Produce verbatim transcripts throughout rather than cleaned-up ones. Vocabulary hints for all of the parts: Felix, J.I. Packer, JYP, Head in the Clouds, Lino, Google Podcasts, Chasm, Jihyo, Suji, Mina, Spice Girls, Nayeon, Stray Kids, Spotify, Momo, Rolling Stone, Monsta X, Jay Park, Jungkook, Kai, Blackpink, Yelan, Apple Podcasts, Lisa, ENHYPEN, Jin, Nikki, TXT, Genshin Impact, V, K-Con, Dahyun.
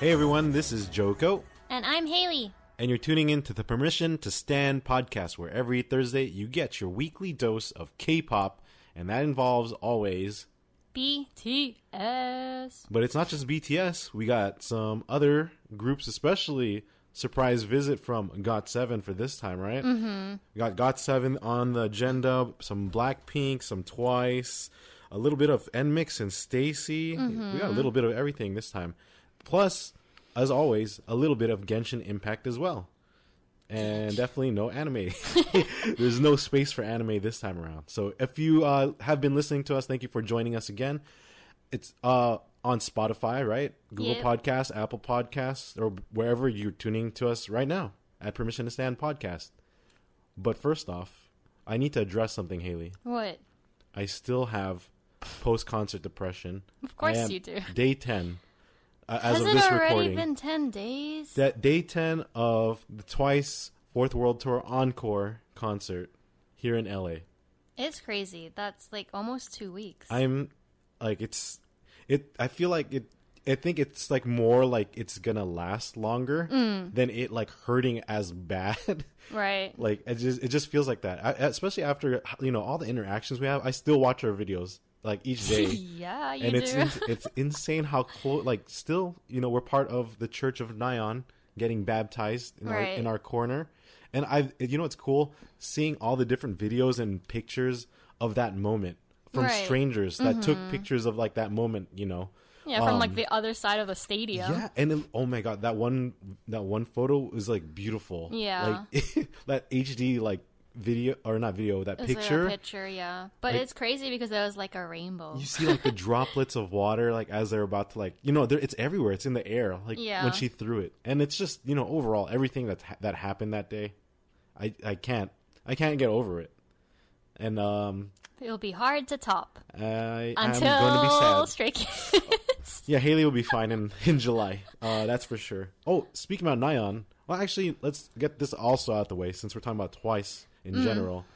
Hey everyone, this is Joko. And I'm Haley. And you're tuning in to the Permission to Stand podcast, where every Thursday you get your weekly dose of K-pop, and that involves always B T S. But it's not just B T S. We got some other groups, especially surprise visit from got seven for this time, right? Mm-hmm. We got got seven on the agenda, some Blackpink, some Twice, a little bit of N M I X X and STAYC. Mm-hmm. We got a little bit of everything this time. Plus, as always, a little bit of Genshin Impact as well. And definitely no anime. There's no space for anime this time around. So if you uh, have been listening to us, thank you for joining us again. It's uh, on Spotify, right? Google yep. Podcasts, Apple Podcasts, or wherever you're tuning to us right now at Permission to Stand Podcast. But first off, I need to address something, Haley. What? I still have post-concert depression. Of course you do. Day ten. Uh, as of this recording. Has it already been ten days? That day ten of the Twice Fourth World Tour Encore concert here in L A. It's crazy. That's like almost two weeks. I'm like, it's, it, I feel like it, I think it's like more like it's gonna last longer mm. than it like hurting as bad. Right. Like it just, it just feels like that. I, especially after, you know, all the interactions we have, I still watch our videos. Like each day, yeah, you and it's do. ins- it's insane how close. Like still, you know, we're part of the Church of Nayeon, getting baptized in, right. our, in our corner, and I, you know, it's cool seeing all the different videos and pictures of that moment from right. strangers that mm-hmm. took pictures of like that moment, you know, yeah, from um, like the other side of the stadium, yeah, and then, oh my god, that one that one photo was like beautiful, yeah, like that H D like. Video or not video that it's picture like picture yeah but like, it's crazy because it was like a rainbow. You see like the droplets of water like as they're about to like, you know, it's everywhere, it's in the air like yeah. when she threw it, and it's just, you know, overall everything that ha- that happened that day, I I can't I can't get over it, and um it'll be hard to top I, until I'm going to be sad. Stray Kids. Yeah, Haley will be fine in, in July, uh that's for sure. Oh, speaking about Nayeon, well actually let's get this also out of the way since we're talking about Twice in mm. general.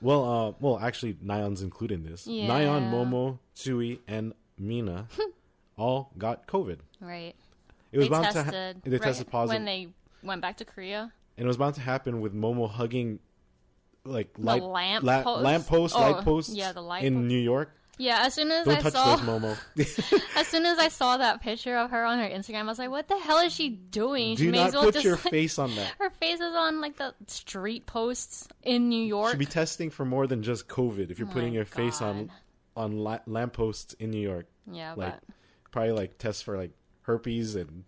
Well, uh, well, actually, Nayeon's included in this. Yeah. Nayeon, Momo, Tsui, and Mina all got COVID. Right. It was they bound tested. To ha- they right. tested positive when they went back to Korea. And it was bound to happen with Momo hugging, like light the lamp la- posts, lamp posts, oh, light posts yeah, the light in post. New York. Yeah, as soon as Don't I touch saw those, Momo. As soon as I saw that picture of her on her Instagram, I was like, "What the hell is she doing?" Do she may not as well put just, your like, face on that. Her face is on like the street posts in New York. You should be testing for more than just COVID if you're oh putting your God. face on on la- lampposts in New York. Yeah, like but... probably like tests for like herpes and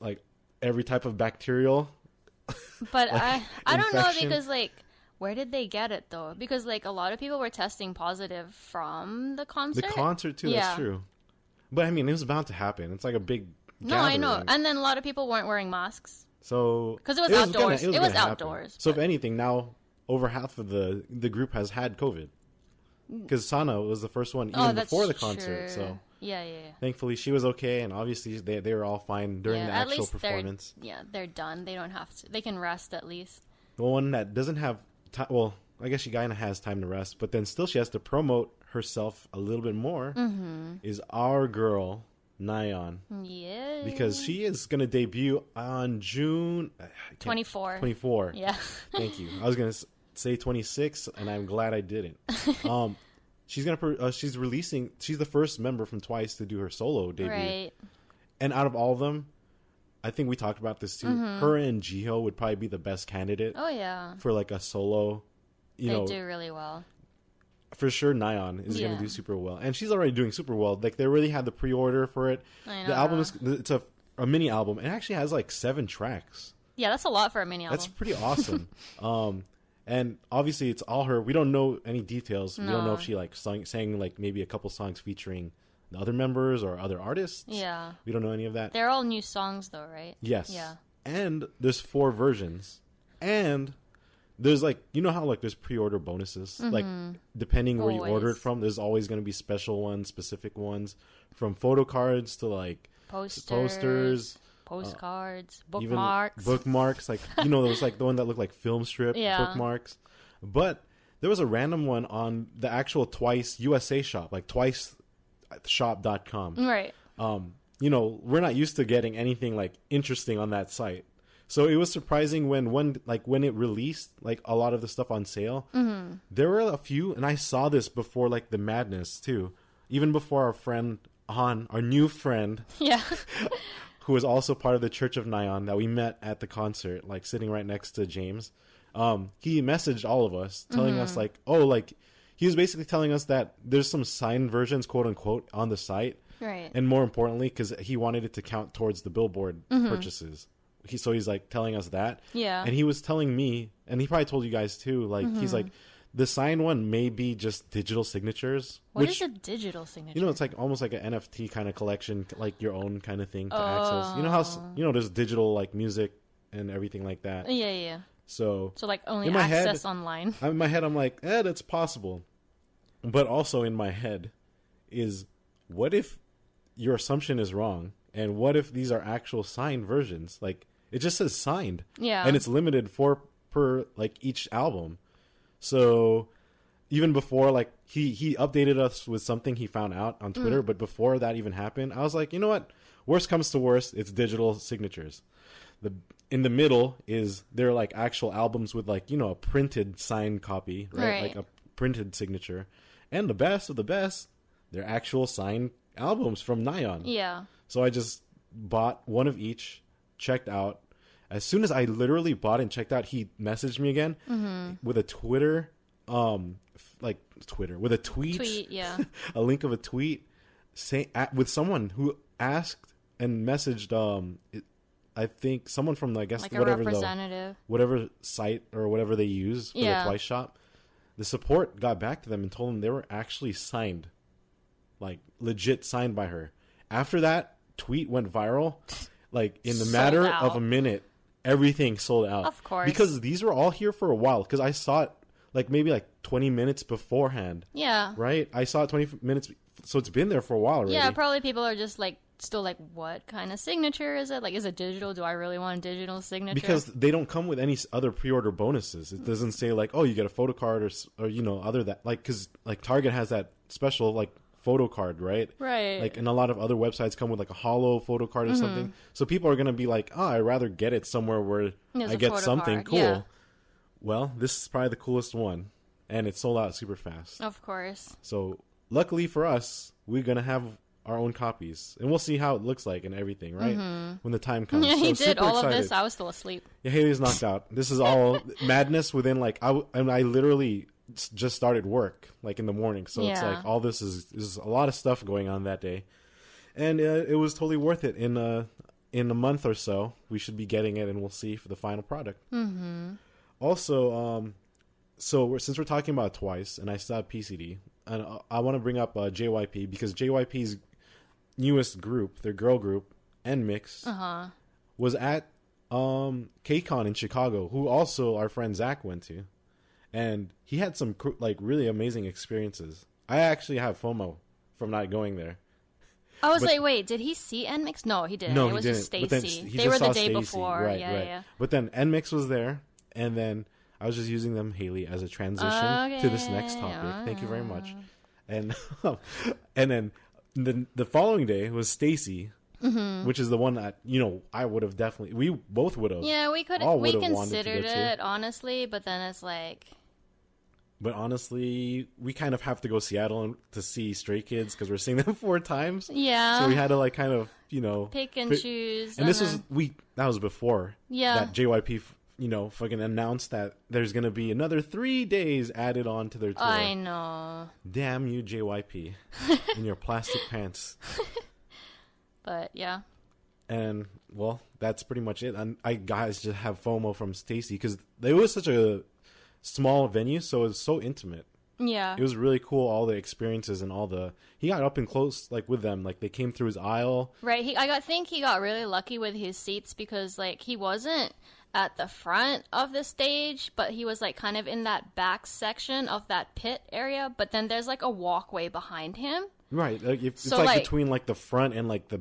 like every type of bacterial. But like, I I infection. don't know because like. Where did they get it, though? Because, like, a lot of people were testing positive from the concert. The concert, too. Yeah. That's true. But, I mean, it was bound to happen. It's like a big No, gathering. I know. And then a lot of people weren't wearing masks. So... Because it was it outdoors. Was gonna, it was, it was outdoors. But... So, if anything, now over half of the, the group has had COVID. Because Sana was the first one even oh, before the concert. True. So yeah, yeah, yeah. Thankfully, she was okay. And obviously, they, they were all fine during yeah, the actual performance. They're, yeah, they're done. They don't have to. They can rest, at least. The one that doesn't have... Time, well, I guess she kind of has time to rest, but then still she has to promote herself a little bit more. Mm-hmm. Is our girl Nayeon? Yeah, because she is gonna debut on June twenty-four. Twenty-four. Yeah. Thank you. I was gonna say twenty-six, and I'm glad I didn't. Um, she's gonna uh, she's releasing. She's the first member from Twice to do her solo debut. Right. And out of all of them. I think we talked about this too. Mm-hmm. Her and Jihyo would probably be the best candidate. Oh yeah, for like a solo. You they know, do really well. For sure, Nayeon is yeah. going to do super well, and she's already doing super well. Like they already had the pre-order for it. I know. The album is it's a, a a mini album. It actually has like seven tracks. Yeah, that's a lot for a mini album. That's pretty awesome. um, and obviously, it's all her. We don't know any details. No. We don't know if she like sang, sang like maybe a couple songs featuring the other members or other artists. Yeah, we don't know any of that. They're all new songs, though, right? Yes. Yeah. And there's four versions, and there's like, you know how like there's pre-order bonuses, mm-hmm. like depending always. where you order it from, there's always going to be special ones, specific ones, from photo cards to like posters, posters postcards, uh, bookmarks, bookmarks, like you know those like the one that looked like film strip yeah. bookmarks. But there was a random one on the actual Twice U S A shop, like twice shop dot com. Right. Um, you know, we're not used to getting anything like interesting on that site. So it was surprising when one, like when it released, like a lot of the stuff on sale, mm-hmm. there were a few, and I saw this before like the madness too, even before our friend Han, our new friend, yeah, who was also part of the Church of Nayeon that we met at the concert, like sitting right next to James. Um, he messaged all of us telling mm-hmm. us like, oh, like he was basically telling us that there's some signed versions, quote unquote, on the site. Right. And more importantly, because he wanted it to count towards the Billboard mm-hmm. purchases. He, so he's like telling us that. Yeah. And he was telling me, and he probably told you guys too, like mm-hmm. he's like, the signed one may be just digital signatures. What which, is a digital signature? You know, it's like almost like an N F T kind of collection, like your own kind of thing to oh. access. You know how, you know, there's digital like music and everything like that. Yeah, yeah. So, so like only access head, online. In my head, I'm like, eh, that's possible. But also in my head is, what if your assumption is wrong? And what if these are actual signed versions? Like, it just says signed. Yeah. And it's limited for per like each album. So even before like he, he updated us with something he found out on Twitter, mm. but before that even happened, I was like, you know what? Worst comes to worst, it's digital signatures. The in the middle is they're like actual albums with like, you know, a printed signed copy, right? right. Like a printed signature. And the best of the best, they're actual signed albums from Nayeon. Yeah. So I just bought one of each, checked out. As soon as I literally bought and checked out, he messaged me again mm-hmm. with a Twitter, um, like Twitter, with a tweet, tweet yeah, a link of a tweet, say at, with someone who asked and messaged, um, it, I think someone from the, I guess like whatever the whatever site or whatever they use for yeah. the Twice shop. The support got back to them and told them they were actually signed, like legit signed by her. After that tweet went viral, like in the sold matter out. of a minute, everything sold out. Of course. Because these were all here for a while. Because I saw it like maybe like twenty minutes beforehand. Yeah. Right? I saw it twenty minutes. So it's been there for a while already. Yeah, probably people are just like still like, what kind of signature is it? Like, is it digital? Do I really want a digital signature? Because they don't come with any other pre-order bonuses. It doesn't say like, oh, you get a photo card or, or you know, other that. Like, because like Target has that special like photo card, right? Right. Like, and a lot of other websites come with like a hollow photo card or mm-hmm. something. So people are going to be like, oh, I'd rather get it somewhere where There's I get something card. cool. Yeah. Well, this is probably the coolest one. And it sold out super fast. Of course. So luckily for us, we're going to have our own copies. And we'll see how it looks like and everything, right? Mm-hmm. When the time comes. Yeah, he so did all excited. of this. I was still asleep. Yeah, Haley's knocked out. This is all madness within like, I, w- and I literally... just started work like in the morning, so yeah. it's like all this is is a lot of stuff going on that day, and uh, it was totally worth it. In uh in a month or so we should be getting it, and we'll see for the final product. Mm-hmm. Also, um so we're, since we're talking about Twice and I still have P C D, and i, I want to bring up uh, J Y P, because J Y P's newest group, their girl group N M I X X, uh-huh. was at um K-Con in Chicago, who also our friend Zach went to. And he had some, like, really amazing experiences. I actually have FOMO from not going there. I was but, like, wait, did he see N M I X X? No, he didn't. No, it was didn't. just STAYC. They just were the day Stacey. before. Right, yeah, right. yeah. But then N M I X X was there, and then I was just using them, Haley, as a transition okay. to this next topic. Uh. Thank you very much. And and then the, the following day was STAYC. Mm-hmm. Which is the one that, you know, I would have definitely... We both would have. Yeah, we could have. We considered it, to. honestly, but then it's like... But honestly, we kind of have to go to Seattle to see Stray Kids because we're seeing them four times. Yeah. So we had to like kind of, you know... Pick and pick. choose. And uh-huh. this was... we That was before yeah. that J Y P, you know, fucking announced that there's going to be another three days added on to their tour. I know. Damn you, J Y P. In your plastic pants. But, yeah. And, well, that's pretty much it. And I, guys, just have FOMO from STAYC because it was such a small venue, so it was so intimate. Yeah. It was really cool, all the experiences and all the... He got up and close, like, with them. Like, they came through his aisle. Right. He, I got, think he got really lucky with his seats because, like, he wasn't at the front of the stage, but he was, like, kind of in that back section of that pit area. But then there's, like, a walkway behind him. Right. Like, if, so, it's, like, like, between, like, the front and, like, the...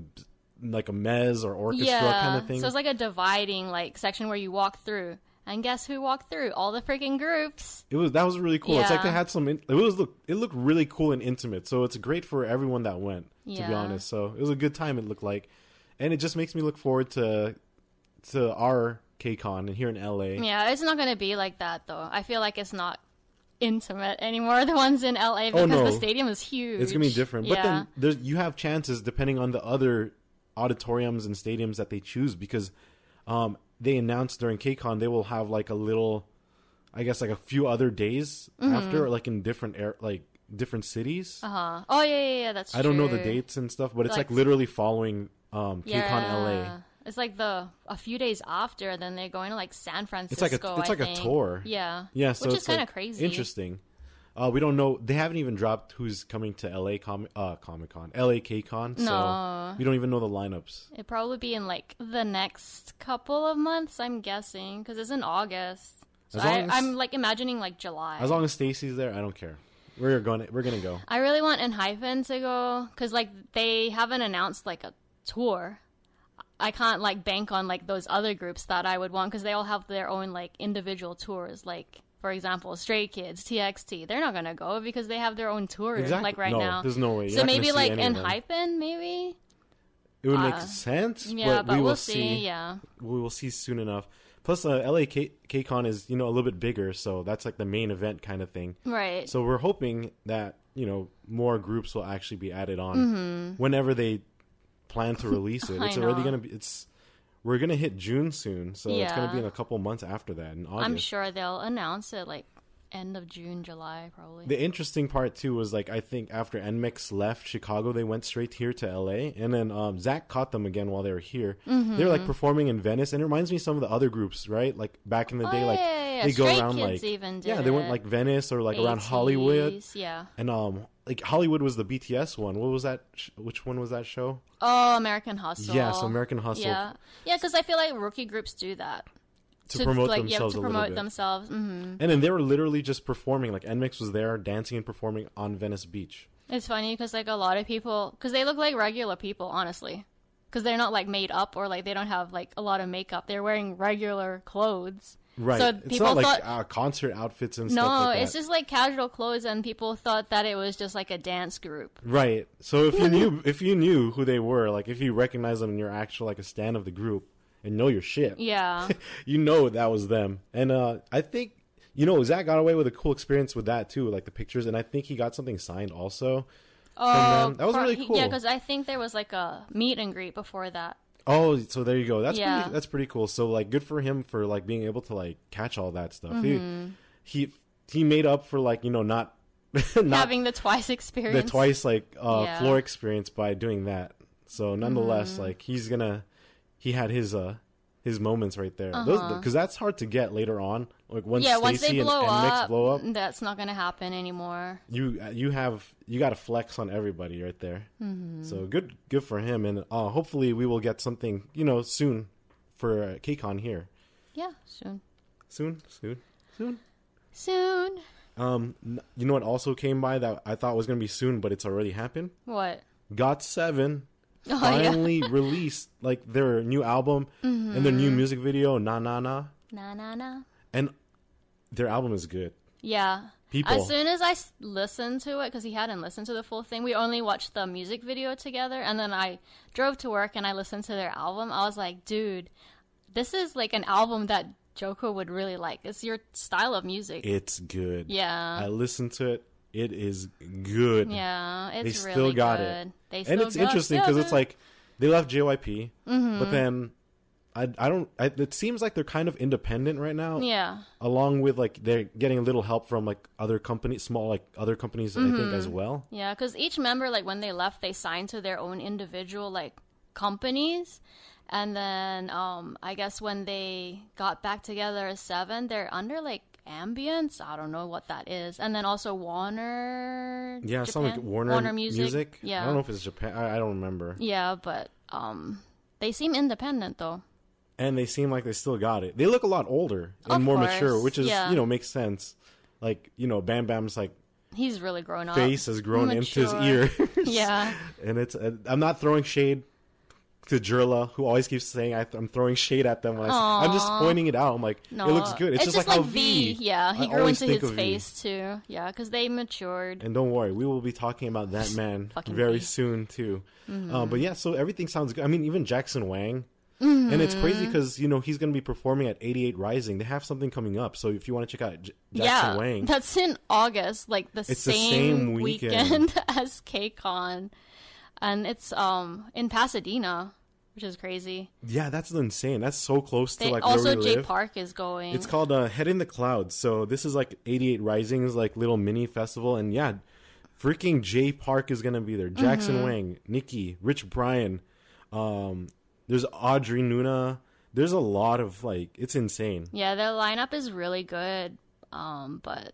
like a mezz or orchestra yeah. kind of thing. So it's like a dividing like section where you walk through, and guess who walked through? All the freaking groups. It was that was really cool. Yeah. It's like they had some. In, it was look. It looked really cool and intimate. So it's great for everyone that went. Yeah. To be honest, so it was a good time. It looked like, and it just makes me look forward to to our K-Con and here in L A. Yeah, it's not going to be like that though. I feel like it's not intimate anymore, the ones in L A, because oh, no. the stadium is huge. It's gonna be different. Yeah. But then there's you have chances depending on the other auditoriums and stadiums that they choose, because um they announced during K-Con they will have like a little I guess like a few other days mm-hmm. after, like in different air like different cities. Uh-huh. Oh yeah, yeah, yeah that's I true. Don't know the dates and stuff, but it's like, like literally following um K-Con yeah. L A. It's like the a few days after, then they're going to like San Francisco. It's like a, it's like a tour. Yeah. Yeah, so which is kind of like crazy. Interesting. Uh, we don't know. They haven't even dropped who's coming to L A Com- uh, Comic-Con. L A K-Con. So no. We don't even know the lineups. It'd probably be in, like, the next couple of months, I'm guessing. Because it's in August. So as long I, as, I'm, like, imagining, like, July. As long as Stacy's there, I don't care. We're going to we're gonna go. I really want ENHYPEN to go. Because, like, they haven't announced, like, a tour. I can't, like, bank on, like, those other groups that I would want. Because they all have their own, like, individual tours, like... For example, Stray Kids, T X T, they're not going to go because they have their own tour exactly. like right no, now. There's no way. You're so maybe like ENHYPEN, maybe? It would uh, make sense. Yeah, but, but we we'll see. see. Yeah. We will see soon enough. Plus, uh, L A K- K-Con is, you know, a little bit bigger, so that's like the main event kind of thing. Right. So we're hoping that, you know, more groups will actually be added on mm-hmm. whenever they plan to release it. It's already going to be... It's. We're going to hit June soon, so yeah. it's going to be in a couple months after that, in August. I'm sure they'll announce it, like, end of June, July, probably. The interesting part, too, was, like, I think after N M I X X left Chicago, they went straight here to L A, and then um, Zach caught them again while they were here. Mm-hmm. They were, like, performing in Venice, and it reminds me of some of the other groups, right? Like, back in the day, oh, like, yeah, yeah. they Stray go around, Kids like... even did yeah, they went, like, Venice or, like, eighties, around Hollywood. Yeah. And, um... like Hollywood was the B T S one. What was that? Sh- which one was that show? Oh, American Hustle. Yeah, so American Hustle. Yeah, yeah, because I feel like rookie groups do that to, to promote like, themselves. Yeah, to promote a themselves. Mm-hmm. And then they were literally just performing. Like N M I X X was there dancing and performing on Venice Beach. It's funny because like a lot of people, because they look like regular people, honestly, because they're not like made up or like they don't have like a lot of makeup. They're wearing regular clothes. Right. So it's people not like thought, uh, concert outfits and no, stuff like that. No, it's just like casual clothes, and people thought that it was just like a dance group. Right. So if you knew if you knew who they were, like if you recognize them and you're actually like a stan of the group and know your shit. Yeah. You know that was them. And uh, I think, you know, Zach got away with a cool experience with that too, like the pictures. And I think he got something signed also. Oh, that was pro- really cool. Yeah, because I think there was like a meet and greet before that. Oh, so there you go. That's yeah. pretty, that's pretty cool. So like, good for him for like being able to like catch all that stuff. Mm-hmm. He he he made up for like, you know, not, not having the Twice experience, the Twice like uh, yeah. floor experience by doing that. So nonetheless, mm-hmm. like he's gonna he had his uh his moments right there. Because uh-huh. that's hard to get later on. Like once yeah, once they blow, and, up, and N M I X X blow up, that's not gonna happen anymore. You you have you got to flex on everybody right there. Mm-hmm. So good good for him, and uh, hopefully we will get something, you know, soon for uh, K-Con here. Yeah, soon. Soon, soon, soon, soon. Um, you know what also came by that I thought was gonna be soon, but it's already happened. What? G O T seven. Oh, finally yeah. released like their new album mm-hmm. and their new music video, Na Na Na. Na Na Na. And their album is good. Yeah. People. As soon as I listened to it, because he hadn't listened to the full thing, we only watched the music video together. And then I drove to work and I listened to their album. I was like, dude, this is like an album that Joko would really like. It's your style of music. It's good. Yeah. I listened to it. It is good. Yeah, it's they really still got good. It. They still and it's got interesting because it. It's like they left J Y P, mm-hmm. but then I I don't. I, it seems like they're kind of independent right now. Yeah. Along with like they're getting a little help from like other companies, small like other companies mm-hmm. I think as well. Yeah, because each member like when they left, they signed to their own individual like companies, And then um, I guess when they got back together as Seven, they're under like ambience. I don't know what that is. And then also Warner. Yeah, Japan? Something like Warner, Warner Music. Music. Yeah. I don't know if it's Japan. I, I don't remember. Yeah, but um, they seem independent though. And they seem like they still got it. They look a lot older and of more course. mature, which is, yeah. you know, makes sense. Like, you know, Bam Bam's like. He's really grown up. Face has grown mature. into his ears. Yeah. And it's. Uh, I'm not throwing shade to Jirla, who always keeps saying I th- I'm throwing shade at them. When I I'm just pointing it out. I'm like, no, it looks good. It's, it's just, just like, like how V. v. Yeah, he I grew into his face, v. too. Yeah, because they matured. And don't worry, we will be talking about that man very v. soon, too. Mm-hmm. Uh, but yeah, so everything sounds good. I mean, even Jackson Wang. Mm-hmm. And it's crazy because, you know, he's going to be performing at eighty-eight Rising. They have something coming up. So if you want to check out J- Jackson yeah, Wang. That's in August. Like the, it's same, the same weekend, weekend as K-Con. And it's um in Pasadena, which is crazy. Yeah, that's insane. That's so close they, to like also where we Jay live. Park is going. It's called uh, Head in the Clouds. So this is like eighty-eight Rising's like little mini festival. And yeah, freaking Jay Park is going to be there. Jackson mm-hmm. Wang, Nikki, Rich Brian, um... there's Audrey Nuna. There's a lot of, like, it's insane. Yeah, their lineup is really good, um, but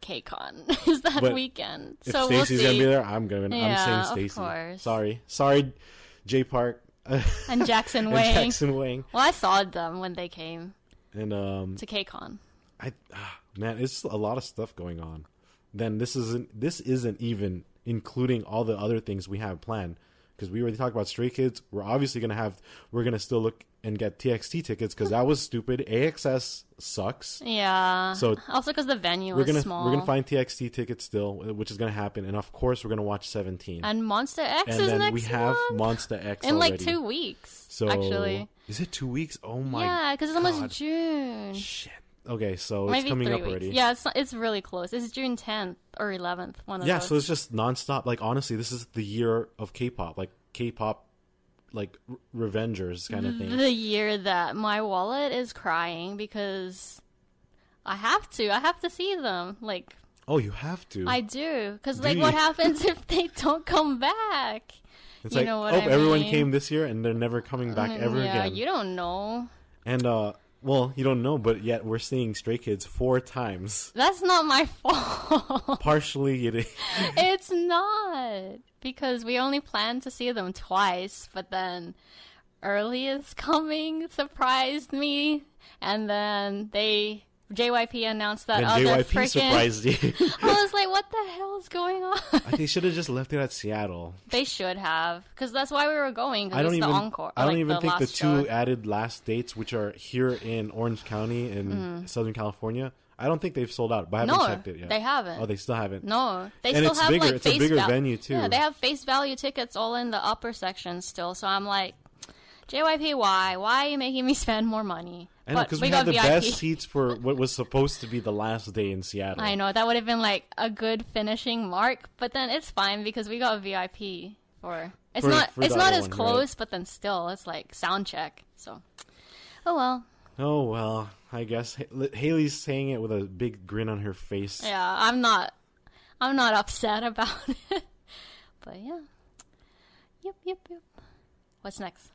K-Con is that but weekend. If so Stacey's we'll going to be there, I'm going to. Yeah, I'm saying Stacey. Of course. Sorry. Sorry, Jay Park. And Jackson and Wang. Jackson Wang. Well, I saw them when they came and um, to K-Con. I, ah, man, it's a lot of stuff going on. Then this isn't, this isn't even including all the other things we have planned. Because we already talked about Stray Kids. We're obviously going to have... We're going to still look and get T X T tickets because that was stupid. A X S sucks. Yeah. So also because the venue we're is gonna, small. We're going to find T X T tickets still, which is going to happen. And of course, we're going to watch seventeen. And Monster X and is next. And then we have one. Monster X in already. Like two weeks, so, actually. Is it two weeks? Oh, my God. Yeah, because it's almost June. Shit. Okay, so Maybe it's coming up weeks. already. Yeah, it's, not, it's really close. It's June tenth or eleventh. One of yeah, those. So it's just nonstop. Like, honestly, this is the year of K-pop. Like, K-pop, like, r- Revengers kind of thing. The year that my wallet is crying because I have to. I have to see them. Like, oh, you have to? I do. Because, like, you? What happens if they don't come back? It's you like, know what oh, I everyone mean? Came this year and they're never coming back ever yeah, again. Yeah, you don't know. And, uh... well, you don't know, but yet we're seeing Stray Kids four times. That's not my fault. Partially, it is. It's not. Because we only planned to see them twice, but then Earliest Coming surprised me, and then they, J Y P announced that other oh, J Y P freaking... surprised you. I was like, what the hell is going on? They should have just left it at Seattle. They should have. Because that's why we were going. I don't, even, the encore, I don't like even the think the two show. added last dates, which are here in Orange County in mm. Southern California. I don't think they've sold out, but I haven't no, checked it yet. They haven't. Oh, they still haven't. No. They and still it's have bigger. Like it's face a bigger val- venue, too. Yeah, they have face value tickets all in the upper section still. So I'm like, J Y P, why? Why are you making me spend more money? Because we, we had the V I P. Best seats for what was supposed to be the last day in Seattle. I know. That would have been like a good finishing mark. But then it's fine because we got V I P. For, it's for, not, for it's not as one, close, right? But then still, it's like sound check. So, oh well. Oh well, I guess. Haley's saying it with a big grin on her face. Yeah, I'm not I'm not upset about it. But yeah. Yep, yep, yep. What's next?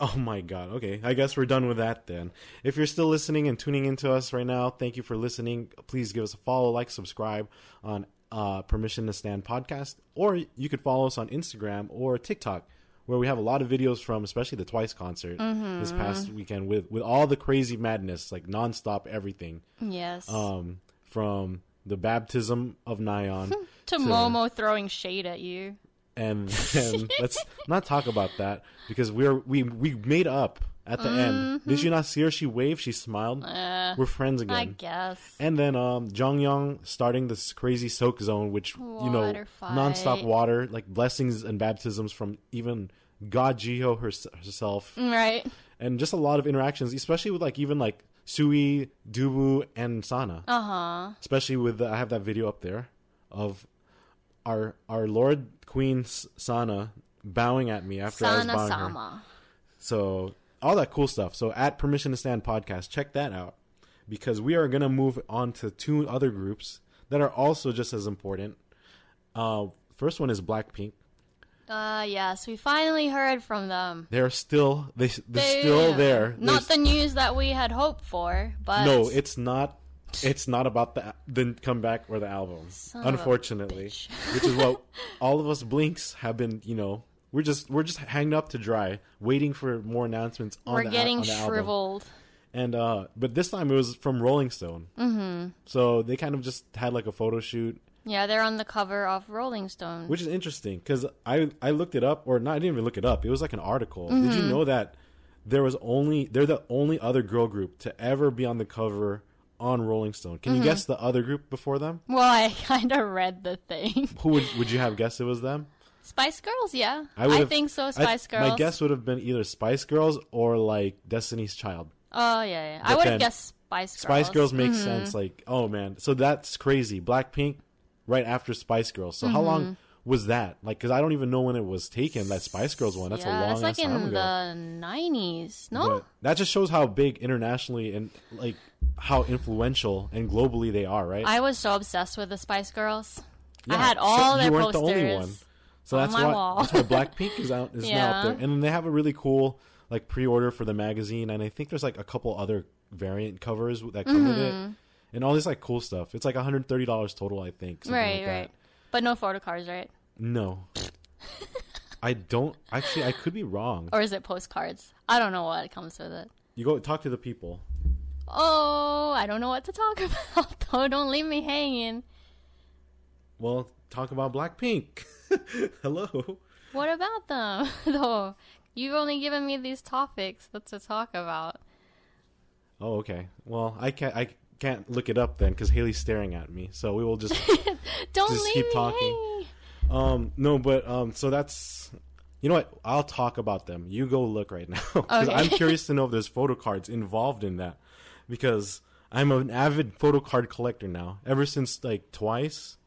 Oh my God. Okay. I guess we're done with that then. If you're still listening and tuning into us right now, thank you for listening. Please give us a follow, like, subscribe on uh, Permission to Stand Podcast, or you could follow us on Instagram or TikTok, where we have a lot of videos from, especially the Twice concert mm-hmm. this past weekend with, with all the crazy madness, like nonstop everything. Yes. Um, from the baptism of Nayeon to, to Momo throwing shade at you. And then let's not talk about that because we're we we made up at the mm-hmm. end. Did you not see her? She waved. She smiled. Uh, we're friends again. I guess. And then um, Jonghyun starting this crazy soak zone, which water you know, fight. nonstop water, like blessings and baptisms from even God Jihyo herself, right? And just a lot of interactions, especially with like even like Sui, Dubu, and Sana. Uh huh. Especially with the, I have that video up there of. Our our Lord Queen Sana bowing at me after Sana I was bowing Sama. Her. So all that cool stuff. So at Permission to Stand Podcast, check that out because we are going to move on to two other groups that are also just as important. Uh, first one is Blackpink. Uh, yes, we finally heard from them. They're still they they're they, still there. Not they're the news that we had hoped for, but no, it's not. It's not about the the comeback or the album, son unfortunately, which is what all of us Blinks have been. You know, we're just we're just hanging up to dry, waiting for more announcements. On we're the, getting on the shriveled. Album. And uh, but this time it was from Rolling Stone, mm-hmm. so they kind of just had like a photo shoot. Yeah, they're on the cover of Rolling Stone. Which is interesting, because I, I looked it up, or not, I didn't even look it up. It was like an article. Mm-hmm. Did you know that there was only, they're the only other girl group to ever be on the cover on Rolling Stone? Can mm-hmm. you guess the other group before them? Well, I kind of read the thing. Who would, would you have guessed it was them? Spice Girls, yeah. I, I think so, Spice I, Girls. My guess would have been either Spice Girls or like Destiny's Child. Oh, yeah, yeah. But I would have guessed Spice Girls. Spice Girls makes mm-hmm. sense. Like, oh, man. So that's crazy. Blackpink. Right after Spice Girls. So mm-hmm. how long was that? Like, because I don't even know when it was taken, that Spice Girls one. That's yeah, a long that's like time ago. Yeah, like in the nineties. No? But that just shows how big internationally and, like, how influential and globally they are, right? I was so obsessed with the Spice Girls. Yeah. I had all so their posters. You weren't the only one. So that's why, that's why Blackpink is, out, is yeah. now up there. And then they have a really cool, like, pre-order for the magazine. And I think there's, like, a couple other variant covers that come mm-hmm. with it. And all this, like, cool stuff. It's, like, one hundred thirty dollars total, I think. Right, like right. That. But no photo cards, right? No. I don't. Actually, I could be wrong. Or is it postcards? I don't know what comes with it. You go talk to the people. Oh, I don't know what to talk about, though. Don't leave me hanging. Well, talk about Blackpink. Hello. What about them, though? You've only given me these topics to talk about. Oh, okay. Well, I can't... I, Can't look it up then because Haley's staring at me. So we will just don't just leave keep me. Talking. Um, no, but um, so that's you know what? I'll talk about them. You go look right now because okay. I'm curious to know if there's photo cards involved in that because I'm an avid photo card collector now. Ever since like Twice,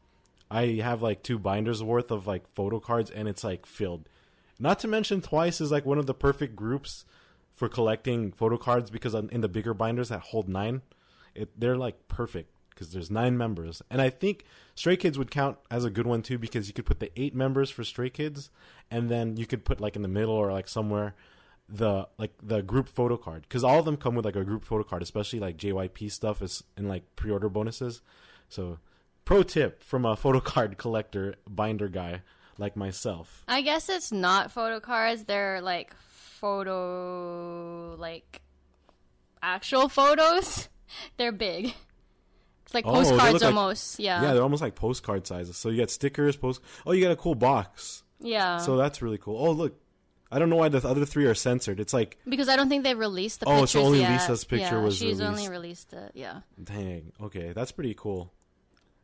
I have like two binders worth of like photo cards and it's like filled. Not to mention Twice is like one of the perfect groups for collecting photo cards because in the bigger binders that hold nine. It, they're like perfect because there's nine members, and I think Stray Kids would count as a good one too because you could put the eight members for Stray Kids, and then you could put like in the middle or like somewhere the like the group photo card because all of them come with like a group photo card, especially like J Y P stuff is in like pre-order bonuses. So, pro tip from a photo card collector binder guy like myself. I guess it's not photo cards; they're like photo like actual photos. They're big. It's like oh, postcards almost. Like, yeah. Yeah, they're almost like postcard sizes. So you got stickers, post. Oh, you got a cool box. Yeah. So that's really cool. Oh, look. I don't know why the other three are censored. It's like because I don't think they released the pictures. Oh, so only yet. Lisa's picture yeah, was she's released. Only released it. Yeah. Dang. Okay, that's pretty cool.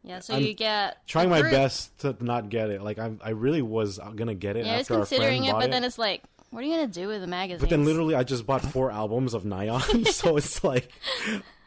Yeah, so I'm you get trying my best to not get it. Like I I really was going to get it yeah, after I was considering our friend it, but it. Then it's like what are you going to do with the magazine? But then literally I just bought four albums of Nayeon, so it's like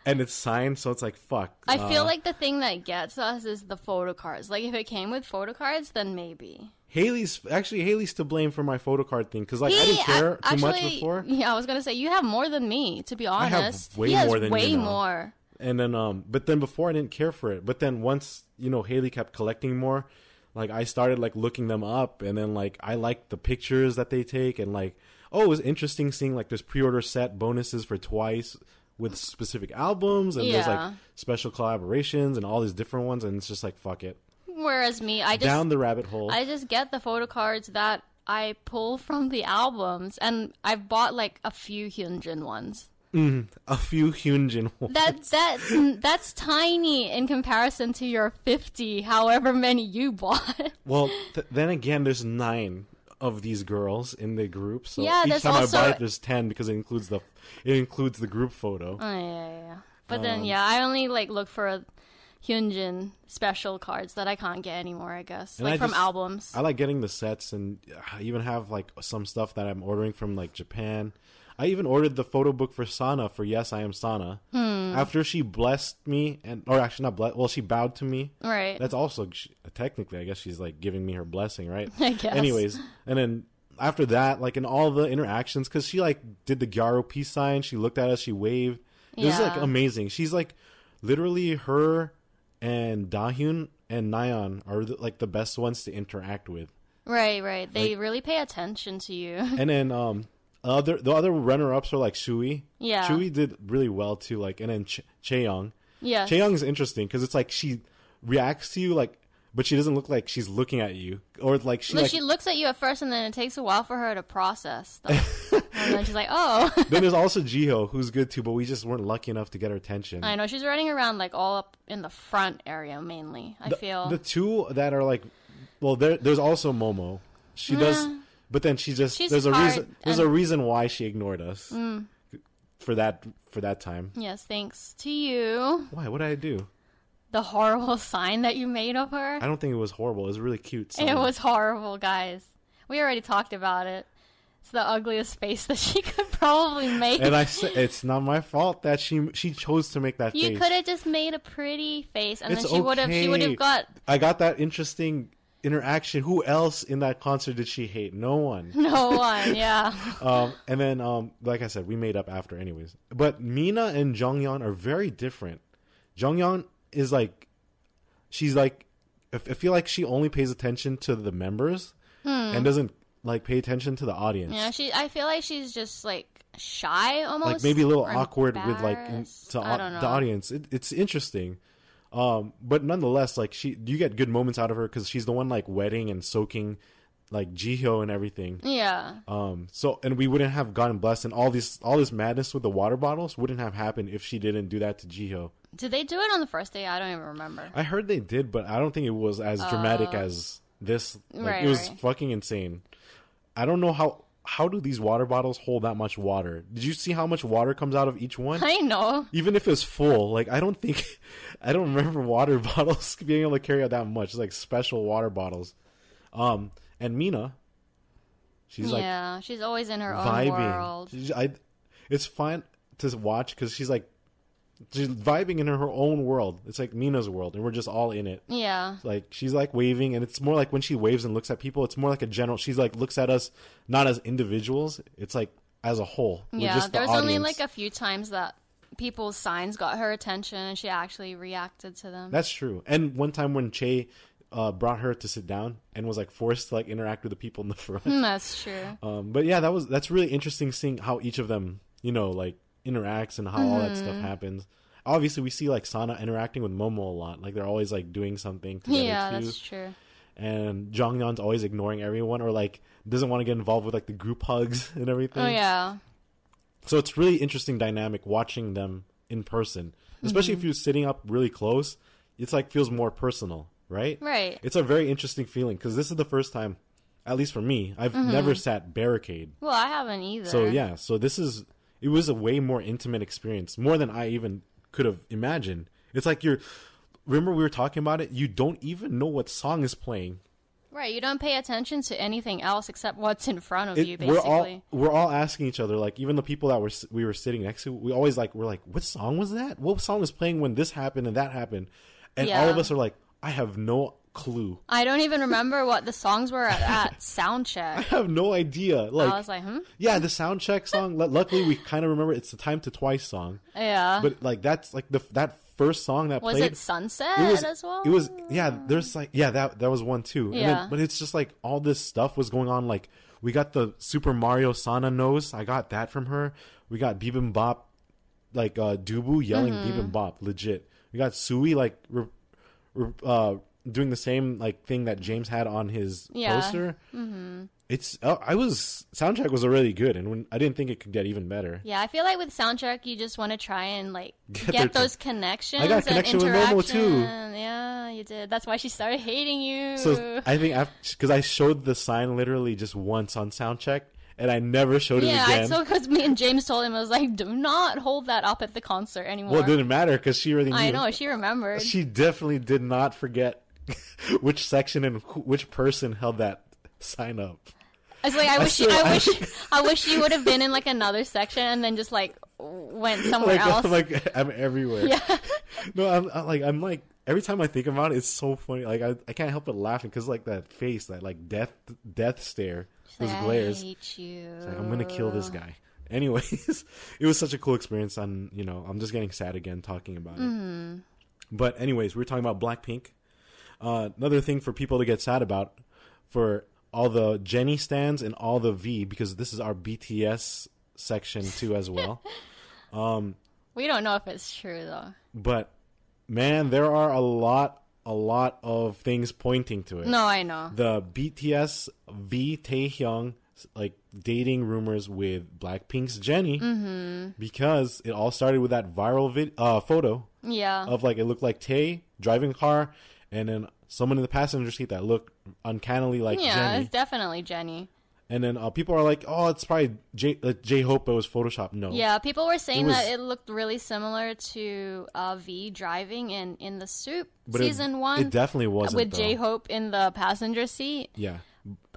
and it's signed, so it's like, fuck. I uh, feel like the thing that gets us is the photo cards. Like, if it came with photo cards, then maybe. Haley's... Actually, Haley's to blame for my photo card thing. Because, like, he, I didn't care I, too actually, much before. Yeah, I was going to say, you have more than me, to be honest. I have way he more than way you know. More. And then, um... But then before, I didn't care for it. But then once, you know, Haley kept collecting more, like, I started, like, looking them up. And then, like, I liked the pictures that they take. And, like, oh, it was interesting seeing, like, this pre-order set bonuses for Twice with specific albums and yeah. there's like special collaborations and all these different ones and it's just like fuck it. Whereas me, I just down the rabbit hole. I just get the photo cards that I pull from the albums and I've bought like a few Hyunjin ones. Mm, a few Hyunjin ones. That that's that's tiny in comparison to your fifty, however many you bought. Well, th- then again, there's nine of these girls in the group, so yeah, each time also... I buy it, there's ten because it includes the it includes the group photo. Oh yeah, yeah. yeah. But um, then yeah, I only like look for a Hyunjin special cards that I can't get anymore. I guess like I from just, albums. I like getting the sets, and I even have like some stuff that I'm ordering from like Japan. I even ordered the photo book for Sana for Yes I Am Sana. Hmm. After she blessed me and or actually not blessed, well she bowed to me. Right. That's also she, technically I guess she's like giving me her blessing, right? I guess. Anyways, and then after that like in all the interactions cuz she like did the gyaro peace sign, she looked at us, she waved. It yeah. was like amazing. She's like literally her and Dahyun and Nayeon are like the best ones to interact with. Right, right. They like, really pay attention to you. And then um, other the other runner-ups are like Shuey. Yeah. Shuey did really well too. Like, and then Ch- Chaeyoung. Yeah. Chaeyoung is interesting because it's like she reacts to you like, but she doesn't look like she's looking at you, or like she. But like, she looks at you at first, and then it takes a while for her to process. The, and then she's like, "Oh." Then there's also Jihyo, who's good too, but we just weren't lucky enough to get her attention. I know she's running around like all up in the front area mainly. I the, feel the two that are like, well, there, there's also Momo. She yeah. does, but then she just she's there's a reason there's and, a reason why she ignored us mm. for that for that time. Yes, thanks to you. Why? What did I do? The horrible sign that you made of her? I don't think it was horrible. It was really cute. Sign. It was horrible, guys. We already talked about it. It's the ugliest face that she could probably make. And I said, it's not my fault that she she chose to make that you face. You could have just made a pretty face, and it's then she okay. would have she would have got. I got that interesting interaction. Who else in that concert did she hate? No one. No one. Yeah. um, and then, um, like I said, we made up after, anyways. But Mina and Jonghyun are very different. Jonghyun. Is like, she's like, I feel like she only pays attention to the members hmm. and doesn't like pay attention to the audience. Yeah, she. I feel like she's just like shy almost, like maybe a little awkward with like in, to I don't know. the audience. It, it's interesting, um, but nonetheless, like she, you get good moments out of her because she's the one like wetting and soaking, like Jihyo and everything. Yeah. Um. So and we wouldn't have gotten blessed, and all this all this madness with the water bottles wouldn't have happened if she didn't do that to Jihyo. Did they do it on the first day? I don't even remember. I heard they did, but I don't think it was as uh, dramatic as this. Like, right, it was right. fucking insane. I don't know how how do these water bottles hold that much water? Did you see how much water comes out of each one? I know. Even if it's full, like I don't think, I don't remember water bottles being able to carry out that much. It's like special water bottles. Um, and Mina, she's yeah, like yeah, she's always in her vibing. own world. She's, I, it's fun to watch because she's like. She's vibing in her own world. It's like Mina's world, and we're just all in it. Yeah. Like, she's, like, waving, and it's more like when she waves and looks at people, it's more like a general... She's, like, looks at us not as individuals. It's, like, as a whole. We're yeah, just the there's audience. Only, like, a few times that people's signs got her attention, and she actually reacted to them. That's true. And one time when Che uh, brought her to sit down and was, like, forced to, like, interact with the people in the front. That's true. Um, but, yeah, that was that's really interesting seeing how each of them, you know, like, interacts and how mm-hmm. all that stuff happens. Obviously we see like Sana interacting with Momo a lot, like they're always like doing something together yeah too. That's true. And Jonghyun's always ignoring everyone or like doesn't want to get involved with like the group hugs and everything. Oh yeah, so it's really interesting dynamic watching them in person, especially mm-hmm. if you're sitting up really close. It's like feels more personal. Right right It's a very interesting feeling because this is the first time, at least for me, I've mm-hmm. never sat barricade. Well, I haven't either. So yeah, so this is It was a way more intimate experience, more than I even could have imagined. It's like you're, remember we were talking about it? You don't even know what song is playing. Right, you don't pay attention to anything else except what's in front of it, you, basically. We're all, we're all asking each other, like, even the people that were, we were sitting next to, we always like, we're like, what song was that? What song was playing when this happened and that happened? And yeah. all of us are like, I have no clue. I don't even remember what the songs were at, at sound check. I have no idea. Like I was like, hmm? Yeah, the sound check song. Luckily, we kind of remember it's the Time to Twice song. Yeah. But like that's like the that first song that was played. Was it Sunset it was, as well? It was. Yeah. There's like yeah that that was one too. Yeah. And then, but it's just like all this stuff was going on. Like we got the Super Mario Sana nose. I got that from her. We got Bibimbap, like uh, Dubu yelling mm-hmm. Bibimbap. Legit. We got Sui like. Re, re, uh, doing the same like thing that James had on his yeah. poster. Mm-hmm. It's uh, I was soundtrack was already good, and when I didn't think it could get even better. Yeah, I feel like with soundtrack you just want to try and like get, get those t- connections. I got a connection with Momo too. Yeah, you did. That's why she started hating you. So I think because I showed the sign literally just once on soundcheck. And I never showed yeah, it again. Yeah, so because me and James told him, I was like, do not hold that up at the concert anymore. Well, it didn't matter because she really knew. I know, she remembered. She definitely did not forget which section and wh- which person held that sign up. I was like, I, I wish, still, she, I, I wish, I wish you would have been in like another section and then just like went somewhere like, else. I'm like, I'm everywhere. Yeah. No, I'm, I'm like, I'm like, every time I think about it, it's so funny. Like, I, I can't help but laughing because like that face, that like death, death stare. Those glares. I hate you. Like, I'm gonna kill this guy. Anyways, it was such a cool experience. I'm, you know, I'm just getting sad again talking about mm-hmm. it. But anyways, we were talking about Blackpink. Uh, another thing for people to get sad about for all the Jennie stands and all the V, because this is our B T S section too as well. Um, we don't know if it's true though. But man, there are a lot, a lot of things pointing to it. No, I know. The B T S V Taehyung like dating rumors with Blackpink's Jennie, mm-hmm. because it all started with that viral vid- uh, photo. Yeah. Of like it looked like Tae driving a car, and then someone in the passenger seat that looked uncannily like yeah, Jennie. Yeah, it's definitely Jennie. And then uh, people are like, "Oh, it's probably J. Uh, J. Hope it was Photoshop." No. Yeah, people were saying it was... that it looked really similar to uh, V driving in, in the soup but season it, one. It definitely wasn't with J. Hope in the passenger seat. Yeah.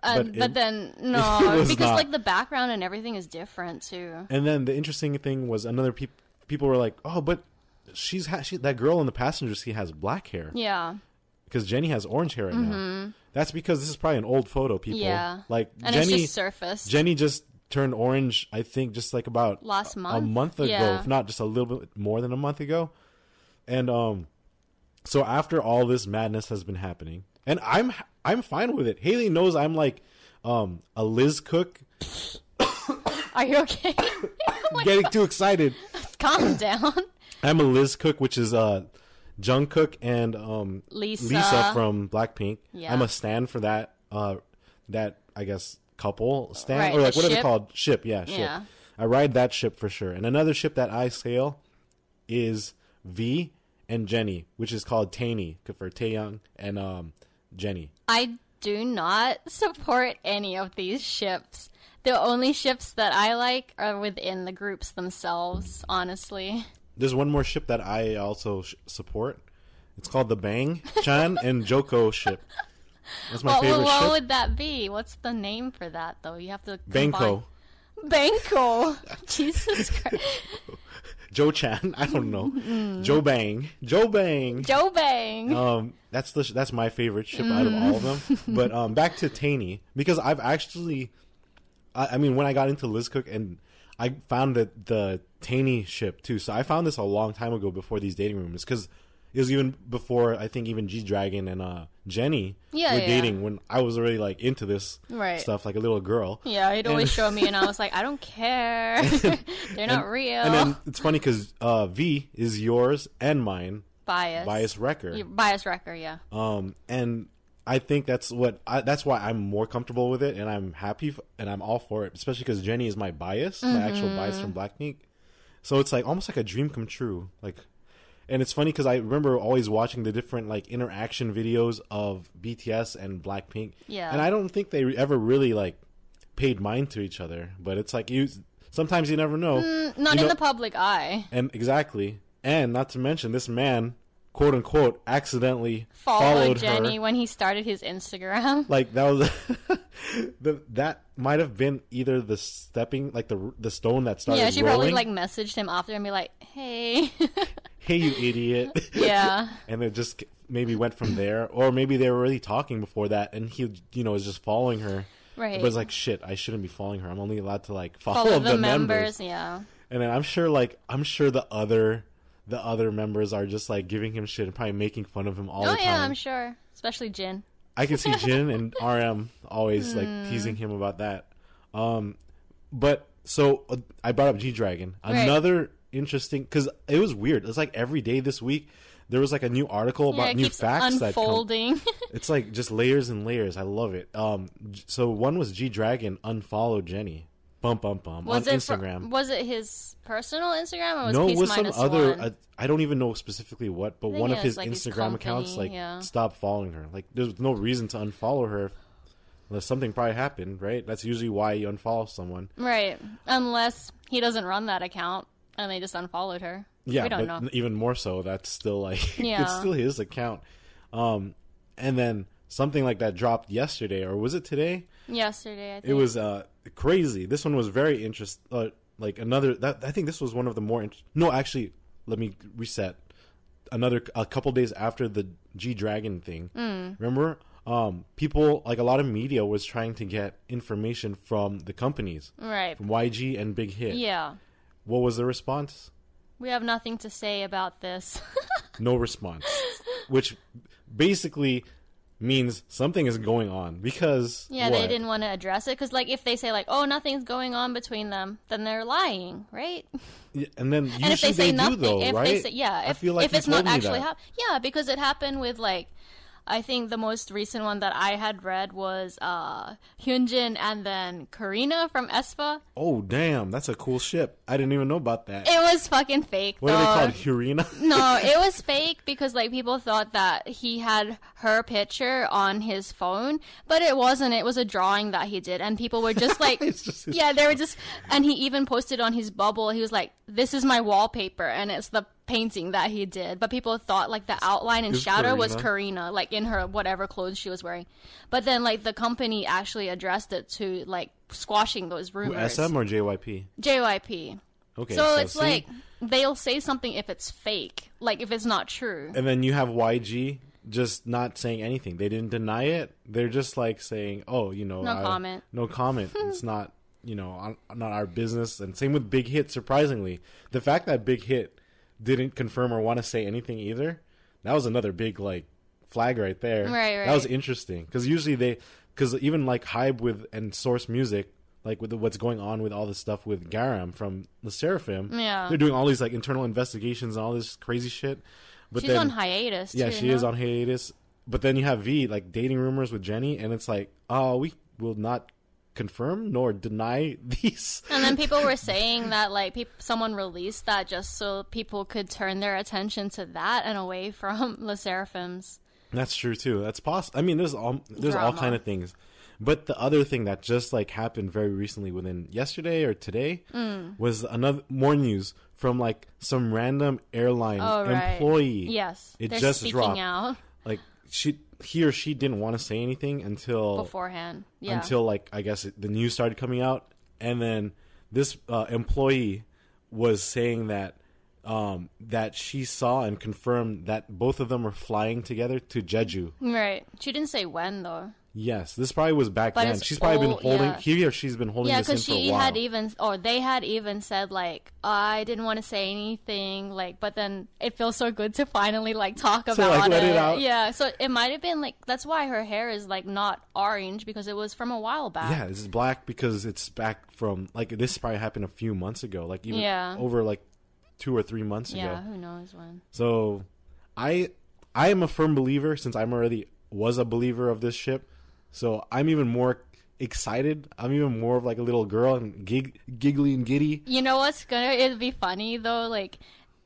Uh, but, it, but then no, because not. Like the background and everything is different too. And then the interesting thing was another pe- people were like, "Oh, but she's ha- she, that girl in the passenger seat has black hair." Yeah. Because Jennie has orange hair right mm-hmm. now. That's because this is probably an old photo, people. Yeah. Like, and Jennie, it's just surfaced. Jennie just turned orange, I think, just like about last month, a month ago, yeah. if not just a little bit more than a month ago. And um, so after all this madness has been happening, and I'm I'm fine with it. Haley knows I'm like um a Liz Cook. Are you okay? Getting too excited. Calm down. I'm a Liz Cook, which is uh. Jungkook and um, Lisa. Lisa from Blackpink. Yeah. I'm a stan for that. Uh, that I guess couple stan right, or like what ship? Are they called? Ship, yeah, ship. Yeah. I ride that ship for sure. And another ship that I sail is V and Jennie, which is called Tae-ni for Taehyung and um, Jennie. I do not support any of these ships. The only ships that I like are within the groups themselves. Honestly. There's one more ship that I also sh- support. It's called the Bang Chan and Joko ship. That's my well, favorite well, what ship. What would that be? What's the name for that, though? You have to combine. Bangko. Bangko. Jesus Christ. Joe Chan. I don't know. Mm. Joe Bang. Joe Bang. Joe Bang. Um, that's the sh- that's my favorite ship mm. out of all of them. But um, back to Tae-ni, because I've actually, I, I mean, when I got into Liz Cook and. I found that the Tae-ni ship too. So I found this a long time ago before these dating rumors, because it was even before I think even G-Dragon and uh, Jennie yeah, were yeah. dating when I was already like into this right. stuff, like a little girl. Yeah, he'd always show me, and I was like, I don't care. They're and, not real. And then it's funny because uh, V is yours and mine. Bias. Bias wrecker. Your bias wrecker. Yeah. Um, and I think that's what I, that's why I'm more comfortable with it, and I'm happy f- and I'm all for it, especially because Jennie is my bias, mm-hmm. my actual bias from Blackpink. So it's like almost like a dream come true. Like, and it's funny because I remember always watching the different like interaction videos of B T S and Blackpink. Yeah. And I don't think they ever really like paid mind to each other, but it's like you sometimes you never know. Mm, not you in know, the public eye. And exactly. And not to mention this man quote unquote accidentally followed, followed Jennie her. When he started his Instagram. Like that was the, that might have been either the stepping like the the stone that started. Yeah, she rolling. Probably like messaged him after and be like, "Hey, hey, you idiot." Yeah, and it just maybe went from there, or maybe they were already talking before that, and he you know was just following her. Right, but it's like shit. I shouldn't be following her. I'm only allowed to like follow, follow the, the members. members. Yeah, and then I'm sure like I'm sure the other. The other members are just like giving him shit and probably making fun of him all oh, the time. Oh yeah, I'm sure. Especially Jin. I can see Jin and R M always like teasing him about that. Um, but so uh, I brought up G-Dragon. Another right. interesting, because it was weird. It's like every day this week there was like a new article about yeah, new facts unfolding. That come. It's like just layers and layers. I love it. Um, so one was G-Dragon unfollowed Jennie. Bum, bum, bum, was on Instagram. For, was it his personal Instagram or was no, it was some other, one? Uh, I don't even know specifically what, but one of his like Instagram his company, accounts, like, yeah. stopped following her. Like, there's no reason to unfollow her unless something probably happened, right? That's usually why you unfollow someone. Right. Unless he doesn't run that account and they just unfollowed her. Yeah, we don't but know. Even more so, that's still, like, yeah. it's still his account. Um, and then something like that dropped yesterday, or was it today? Yesterday, I think. It was, uh... crazy. This one was very interesting. Uh, like another, that, I think this was one of the more. Inter- no, actually, let me reset. Another, a couple days after the G-Dragon thing, mm. remember, um, people like a lot of media was trying to get information from the companies, right? From Y G and Big Hit. Yeah. What was the response? We have nothing to say about this. No response. Which basically means something is going on because yeah what? They didn't want to address it because like if they say like oh nothing's going on between them then they're lying right yeah, and then usually and if they say they nothing do, though, if right? they say yeah if, like if it's not actually happening yeah because it happened with like I think the most recent one that I had read was uh Hyunjin and then Karina from aespa. Oh damn, that's a cool ship. I didn't even know about that. It was fucking fake. What though. Are they called, Hurina? No, it was fake because like people thought that he had her picture on his phone, but it wasn't. It was a drawing that he did, and people were just like, just yeah, they were just. And he even posted on his bubble. He was like, "This is my wallpaper," and it's the painting that he did, but people thought like the outline and shadow was Karina, like in her whatever clothes she was wearing. But then like the company actually addressed it to like squashing those rumors. Who, S M or J Y P? J Y P. Okay. So, so it's see? Like they'll say something if it's fake, like if it's not true. And then you have Y G just not saying anything. They didn't deny it. They're just like saying, "Oh, you know, no I, comment. No comment. It's not, you know, not our business." And same with Big Hit. Surprisingly, the fact that Big Hit didn't confirm or want to say anything either. That was another big like flag right there. Right, right. That was interesting because usually they, because even like Hybe with and Source Music, like with the, what's going on with all this stuff with Garam from the Seraphim. Yeah, they're doing all these like internal investigations and all this crazy shit. But she's then, on hiatus. Yeah, too, she no? is on hiatus. But then you have V like dating rumors with Jennie, and it's like, oh, we will not confirm nor deny these. And then people were saying that like pe- someone released that just so people could turn their attention to that and away from Le Seraphim's. That's true too. That's possible. I mean, there's all there's Drama. all kind of things. But the other thing that just like happened very recently, within yesterday or today, mm. was another more news from like some random airline oh, right. employee. Yes, it they're just speaking dropped. Out. Like she. He or she didn't want to say anything until beforehand. Yeah. Until like I guess it, the news started coming out, and then this uh, employee was saying that um, that she saw and confirmed that both of them were flying together to Jeju. Right. She didn't say when though. Yes, this probably was back but then. She's probably old, been holding. Yeah. He or she's been holding. Yeah, because she for a while. Had even, or they had even said like, oh, I didn't want to say anything, like, but then it feels so good to finally like talk about so, like, let it. it out. Yeah, so it might have been like that's why her hair is like not orange because it was from a while back. Yeah, it's black because it's back from like this probably happened a few months ago, like even yeah. over like two or three months yeah, ago. Yeah, who knows when. So, I I am a firm believer since I'm already was a believer of this ship. So I'm even more excited. I'm even more of like a little girl and gig- giggly and giddy. You know what's gonna it'd be funny though? Like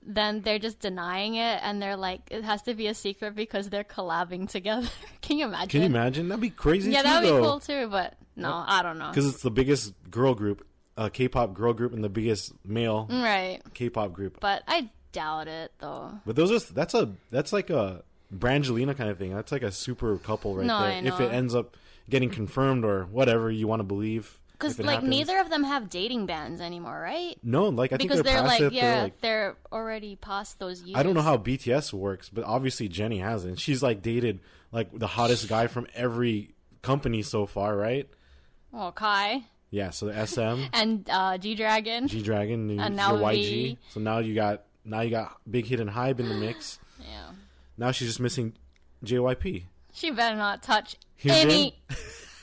then they're just denying it and they're like it has to be a secret because they're collabing together. Can you imagine? Can you imagine? That'd be crazy. Yeah, too, that'd though. Be cool too. But no, well, I don't know. Because it's the biggest girl group, uh, K-pop girl group, and the biggest male right K-pop group. But I doubt it though. But those are that's a that's like a. Brangelina kind of thing. That's like a super couple right no, there. If it ends up getting confirmed or whatever you want to believe. Because like happens. Neither of them have dating bans anymore, right? No, like I because think they're, they're past like, it. Yeah, they're like they're already past those years. I don't know how B T S works, but obviously Jennie hasn't. She's like dated like the hottest guy from every company so far, right? Well, Kai. Yeah, so the S M and uh, G-Dragon, G-Dragon, and now your Y G. V. So now you got now you got Big Hit and Hybe in the mix. Yeah. Now she's just missing J Y P. She better not touch Hyunjin? Any,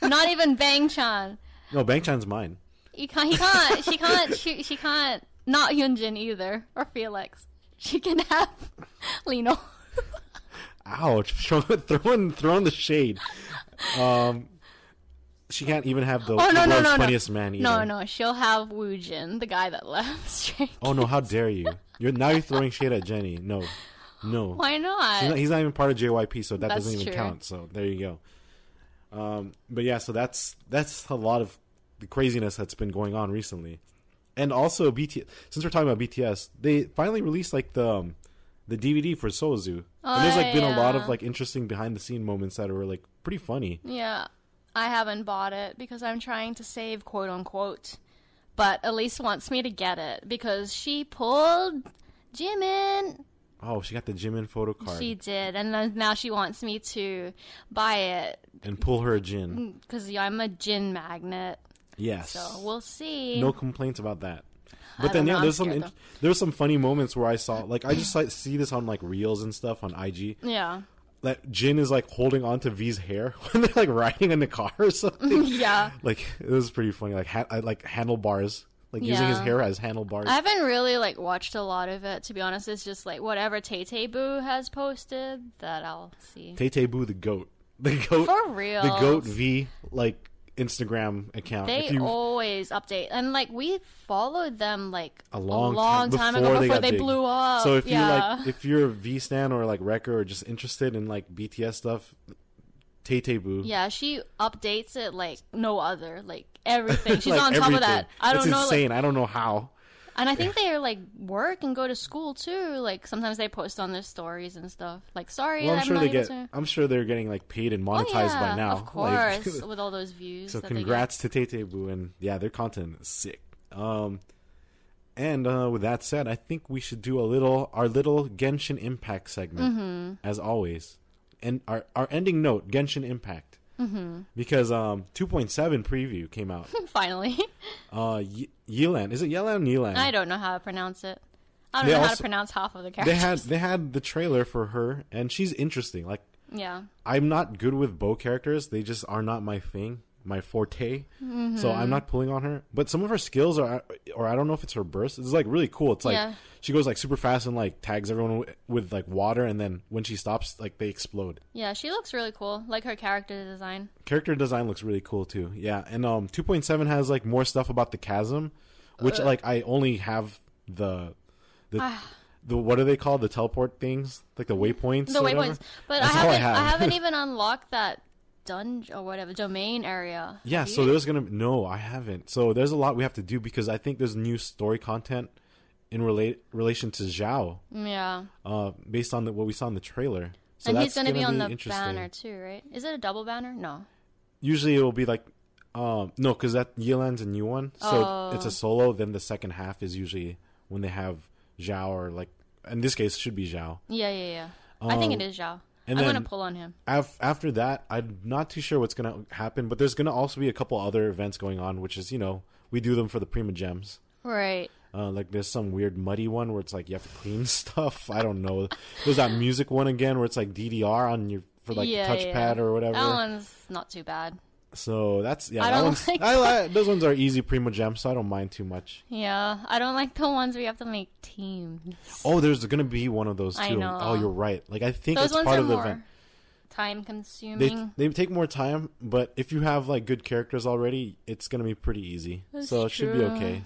not even Bang Chan. No, Bang Chan's mine. You can't. He can't. She can't. She, she can't. Not Hyunjin either, or Felix. She can have Lino. Ouch! Throwing throwing the shade. Um, she can't even have the, oh, no, the no, no, funniest no. man either. No, no, she'll have Woojin, the guy that left Stray Kids. Oh no! How dare you? You're now you're throwing shade at Jennie. No. No. Why not? He's, not? he's not even part of J Y P, so that that's doesn't even true. Count. So there you go. Um, but yeah, so that's that's a lot of the craziness that's been going on recently, and also B T S. Since we're talking about B T S, they finally released like the um, the D V D for Soju. Oh, and there's like been yeah. a lot of like interesting behind the scene moments that were like pretty funny. Yeah, I haven't bought it because I'm trying to save quote unquote, but Elise wants me to get it because she pulled Jimin. Oh, she got the Jimin photo card. She did, and then now she wants me to buy it and pull her a Jin because yeah, I'm a Jin magnet. Yes, so we'll see. No complaints about that. But I then yeah, there's I'm some in- there's some funny moments where I saw like I just like, see this on like reels and stuff on I G. Yeah, that Jin is like holding on to V's hair when they're like riding in the car or something. Yeah, like it was pretty funny. Like ha- like handlebars, like yeah. using his hair as handlebars. I haven't really like watched a lot of it, to be honest. It's just like whatever Tay-Tay Boo has posted that I'll see. Tay-Tay Boo, the goat, the goat for real, the goat V like Instagram account. They if you... always update, and like we followed them like a long, a long time, time before ago before they, they blew up. So if yeah. you like, if you're a V stan or like wrecker or just interested in like B T S stuff, Tay-Tay Boo. Yeah, she updates it like no other, like everything. She's like on top everything. Of that. I don't That's know. Insane. Like... I don't know how. And I think they like work and go to school too. Like sometimes they post on their stories and stuff. Like sorry, well, I'm, I'm sure they get. To... I'm sure they're getting like paid and monetized oh, yeah, by now. Of course, like, with all those views. So that congrats they get. To Tay-Tay Boo, and yeah, their content is sick. Um, and uh, with that said, I think we should do a little our little Genshin Impact segment mm-hmm. as always, and our our ending note Genshin Impact mm-hmm. because um two point seven preview came out finally. Uh. Y- Yelan. Is it Yelan or Yelan? I don't know how to pronounce it. I don't they know also, how to pronounce half of the characters. They had they had the trailer for her, and she's interesting. Like, yeah, I'm not good with bow characters. They just are not my thing, my forte. Mm-hmm. So I'm not pulling on her. But some of her skills are, or I don't know if it's her burst. It's like really cool. It's like yeah. she goes like super fast and like tags everyone with, with like water, and then when she stops, like they explode. Yeah, she looks really cool. Like her character design. Character design looks really cool too. Yeah, and um, two point seven has like more stuff about the chasm, which Ugh. like I only have the the. The, what are they called? The teleport things, like the waypoints. The waypoints, but That's I haven't. I, have. I haven't even unlocked that dungeon or whatever domain area. Yeah, so you? there's gonna no, I haven't. So there's a lot we have to do because I think there's new story content in relate relation to Zhao. Yeah. Uh, based on the, what we saw in the trailer. So and that's he's gonna, gonna be on be the banner too, right? Is it a double banner? No. Usually it will be like, um, no, because that Yelan's a new one, so oh. it's a solo. Then the second half is usually when they have Zhao or like. In this case, it should be Zhao. Yeah, yeah, yeah. Um, I think it is Zhao. I'm going to pull on him. Af- after that, I'm not too sure what's going to happen, but there's going to also be a couple other events going on, which is, you know, we do them for the Prima Gems. Right. Uh, like there's some weird muddy one where it's like you have to clean stuff. I don't know. There's that music one again where it's like D D R on your for like yeah, the touchpad yeah. or whatever. That one's not too bad. So that's yeah. I that don't one's, like I, I, those ones are easy Prima Gems, so I don't mind too much. Yeah, I don't like the ones where you have to make teams. Oh, there's gonna be one of those too. I know. Oh, you're right. Like I think those it's ones part are of the more event. Time consuming. They, they take more time, but if you have like good characters already, it's gonna be pretty easy. That's so it true. Should be okay.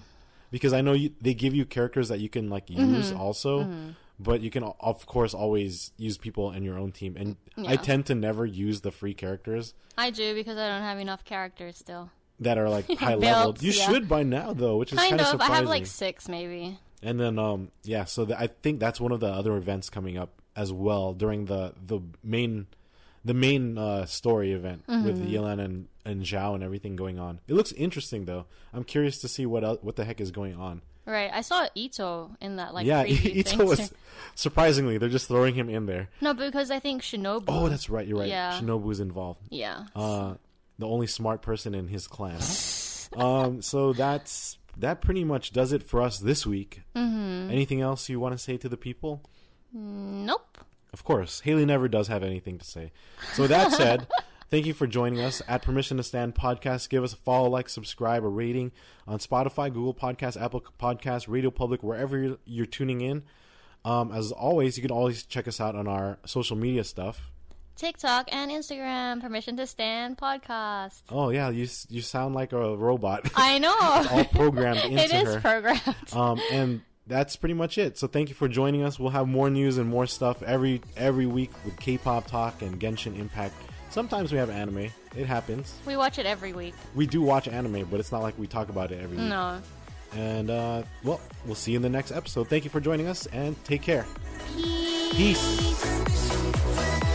Because I know you, they give you characters that you can like use mm-hmm. also, mm-hmm. but you can of course always use people in your own team. And yeah. I tend to never use the free characters. I do because I don't have enough characters still that are like high leveled. You yeah. should by now though, which is kind, kind of surprising. I have like six maybe. And then um yeah, so the, I think that's one of the other events coming up as well during the the main the main uh, story event mm-hmm. with Yelan and, and Zhao and everything going on. It looks interesting, though. I'm curious to see what el- what the heck is going on. Right. I saw Ito in that, like, yeah, preview Ito thing. Was... Surprisingly, they're just throwing him in there. No, because I think Shinobu... Oh, that's right. You're right. Yeah. Shinobu's involved. Yeah. Uh, the only smart person in his clan. um. So that's that pretty much does it for us this week. Mm-hmm. Anything else you want to say to the people? Nope. Of course, Haley never does have anything to say. So that said, thank you for joining us at Permission to Stand Podcast. Give us a follow, like, subscribe, a rating on Spotify, Google Podcasts, Apple Podcasts, Radio Public, wherever you're, you're tuning in. Um, as always, you can always check us out on our social media stuff. TikTok and Instagram, Permission to Stand Podcast. Oh, yeah, you you sound like a robot. I know. It's all programmed into her. It is her. Programmed. Um, and... That's pretty much it. So thank you for joining us. We'll have more news and more stuff every every week with K-pop talk and Genshin Impact. Sometimes we have anime. It happens. We watch it every week. We do watch anime, but it's not like we talk about it every week. No. And, uh, well, we'll see you in the next episode. Thank you for joining us, and take care. Peace. Peace.